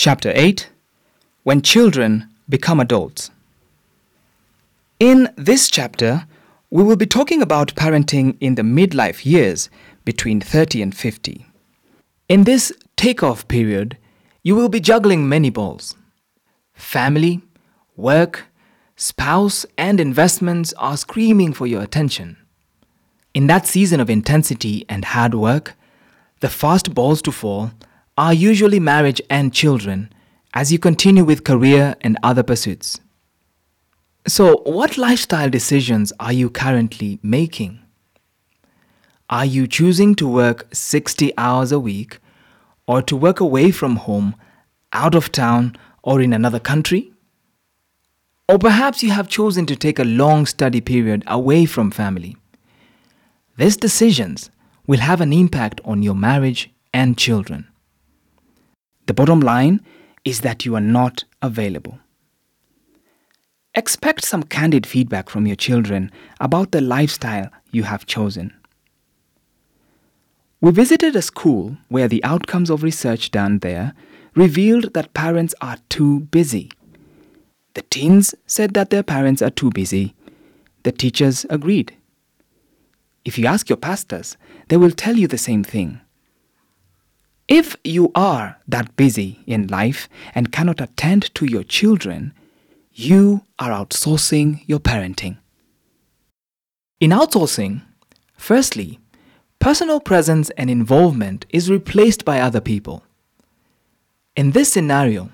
Chapter 8, When Children Become Adults. In this chapter, we will be talking about parenting in the midlife years between 30 and 50. In this takeoff period, you will be juggling many balls. Family, work, spouse, and investments are screaming for your attention. In that season of intensity and hard work, the first balls to fall are usually marriage and children as you continue with career and other pursuits. So, what lifestyle decisions are you currently making? Are you choosing to work 60 hours a week or to work away from home, out of town, or in another country? Or perhaps you have chosen to take a long study period away from family. These decisions will have an impact on your marriage and children. The bottom line is that you are not available. Expect some candid feedback from your children about the lifestyle you have chosen. We visited a school where the outcomes of research done there revealed that parents are too busy. The teens said that their parents are too busy. The teachers agreed. If you ask your pastors, they will tell you the same thing. If you are that busy in life and cannot attend to your children, you are outsourcing your parenting. In outsourcing, firstly, personal presence and involvement is replaced by other people. In this scenario,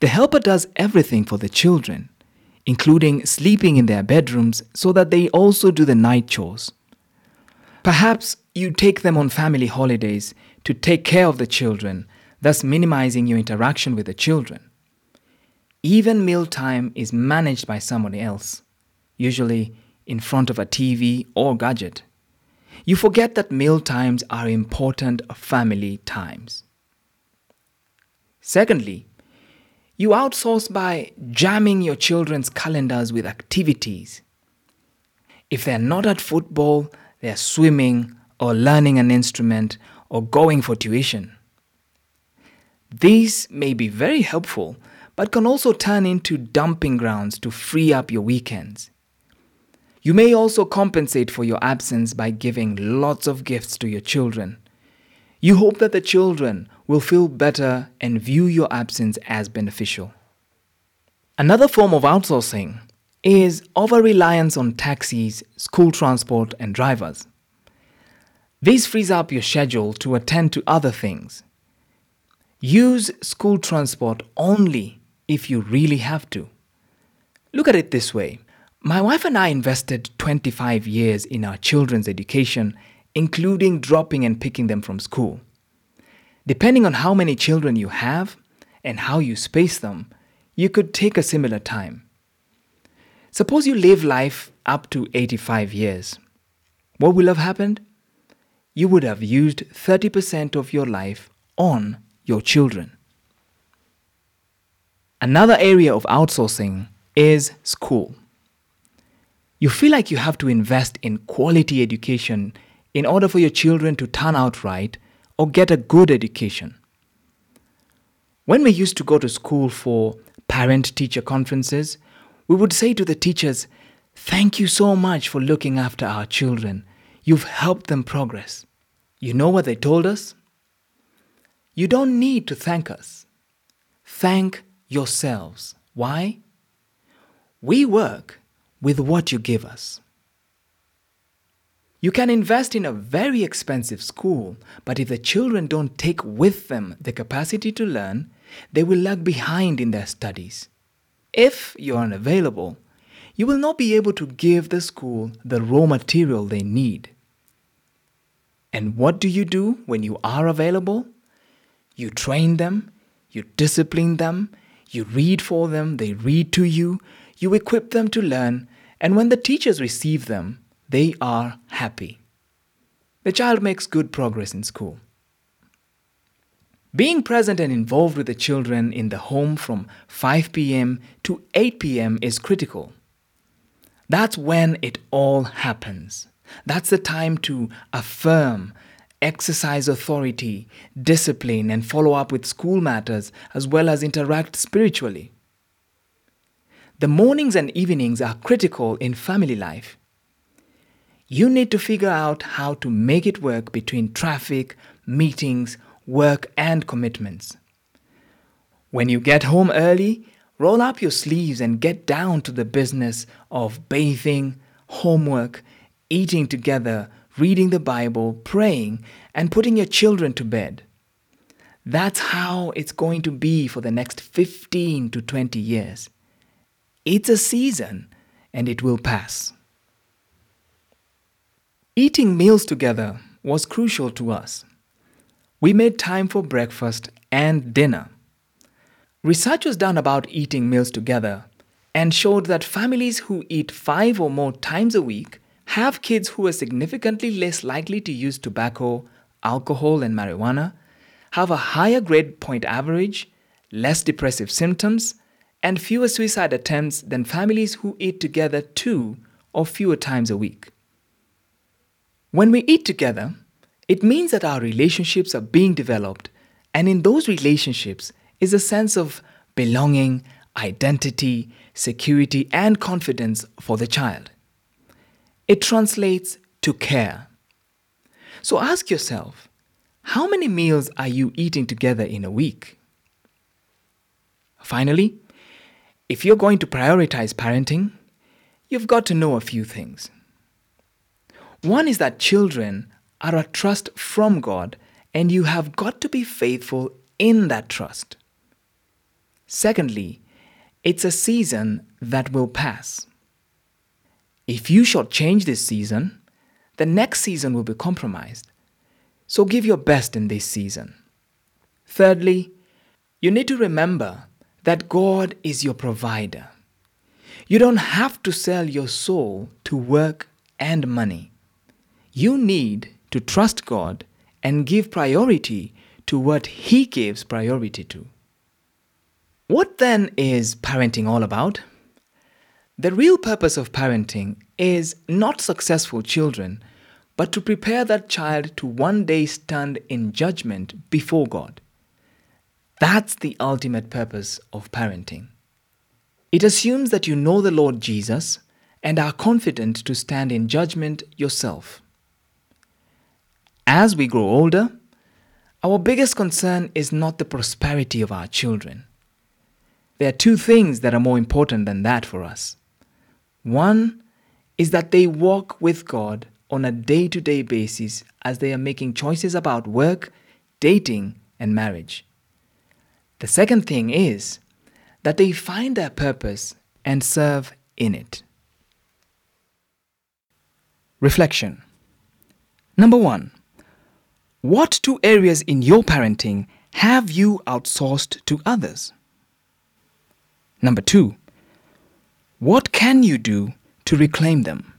the helper does everything for the children, including sleeping in their bedrooms so that they also do the night chores. Perhaps you take them on family holidays to take care of the children, thus minimizing your interaction with the children. Even mealtime is managed by someone else, usually in front of a TV or gadget. You forget that meal times are important family times. Secondly, you outsource by jamming your children's calendars with activities. If they're not at football, they're swimming or learning an instrument or going for tuition. These may be very helpful, but can also turn into dumping grounds to free up your weekends. You may also compensate for your absence by giving lots of gifts to your children. You hope that the children will feel better and view your absence as beneficial. Another form of outsourcing is over-reliance on taxis, school transport, and drivers. These frees up your schedule to attend to other things. Use school transport only if you really have to. Look at it this way. My wife and I invested 25 years in our children's education, including dropping and picking them from school. Depending on how many children you have and how you space them, you could take a similar time. Suppose you live life up to 85 years. What will have happened? You would have used 30% of your life on your children. Another area of outsourcing is school. You feel like you have to invest in quality education in order for your children to turn out right or get a good education. When we used to go to school for parent-teacher conferences, we would say to the teachers, "Thank you so much for looking after our children. You've helped them progress." You know what they told us? You don't need to thank us. Thank yourselves. Why? We work with what you give us. You can invest in a very expensive school, but if the children don't take with them the capacity to learn, they will lag behind in their studies. If you are unavailable, you will not be able to give the school the raw material they need. And what do you do when you are available? You train them, you discipline them, you read for them, they read to you, you equip them to learn, and when the teachers receive them, they are happy. The child makes good progress in school. Being present and involved with the children in the home from 5 p.m. to 8 p.m. is critical. That's when it all happens. That's the time to affirm exercise authority, discipline, and follow up with school matters, as well as interact spiritually. The mornings and evenings are critical in family life. You need to figure out how to make it work between traffic, meetings, work, and commitments. When you get home early, roll up your sleeves and get down to the business of bathing, homework, eating together, reading the Bible, praying, and putting your children to bed. That's how it's going to be for the next 15 to 20 years. It's a season, and it will pass. Eating meals together was crucial to us. We made time for breakfast and dinner. Research was done about eating meals together and showed that families who eat 5 or more times a week have kids who are significantly less likely to use tobacco, alcohol, and marijuana, have a higher grade point average, less depressive symptoms, and fewer suicide attempts than families who eat together 2 or fewer times a week. When we eat together, it means that our relationships are being developed, and in those relationships is a sense of belonging, identity, security, and confidence for the child. It translates to care. So ask yourself, how many meals are you eating together in a week? Finally, if you're going to prioritize parenting, you've got to know a few things. One is that children are a trust from God, and you have got to be faithful in that trust. Secondly, it's a season that will pass. If you shortchange this season, the next season will be compromised. So give your best in this season. Thirdly, you need to remember that God is your provider. You don't have to sell your soul to work and money. You need to trust God and give priority to what He gives priority to. What then is parenting all about? The real purpose of parenting is not successful children, but to prepare that child to one day stand in judgment before God. That's the ultimate purpose of parenting. It assumes that you know the Lord Jesus and are confident to stand in judgment yourself. As we grow older, our biggest concern is not the prosperity of our children. There are 2 things that are more important than that for us. One is that they walk with God on a day-to-day basis as they are making choices about work, dating, and marriage. The second thing is that they find their purpose and serve in it. Reflection. Number 1. What 2 areas in your parenting have you outsourced to others? Number 2. What can you do to reclaim them?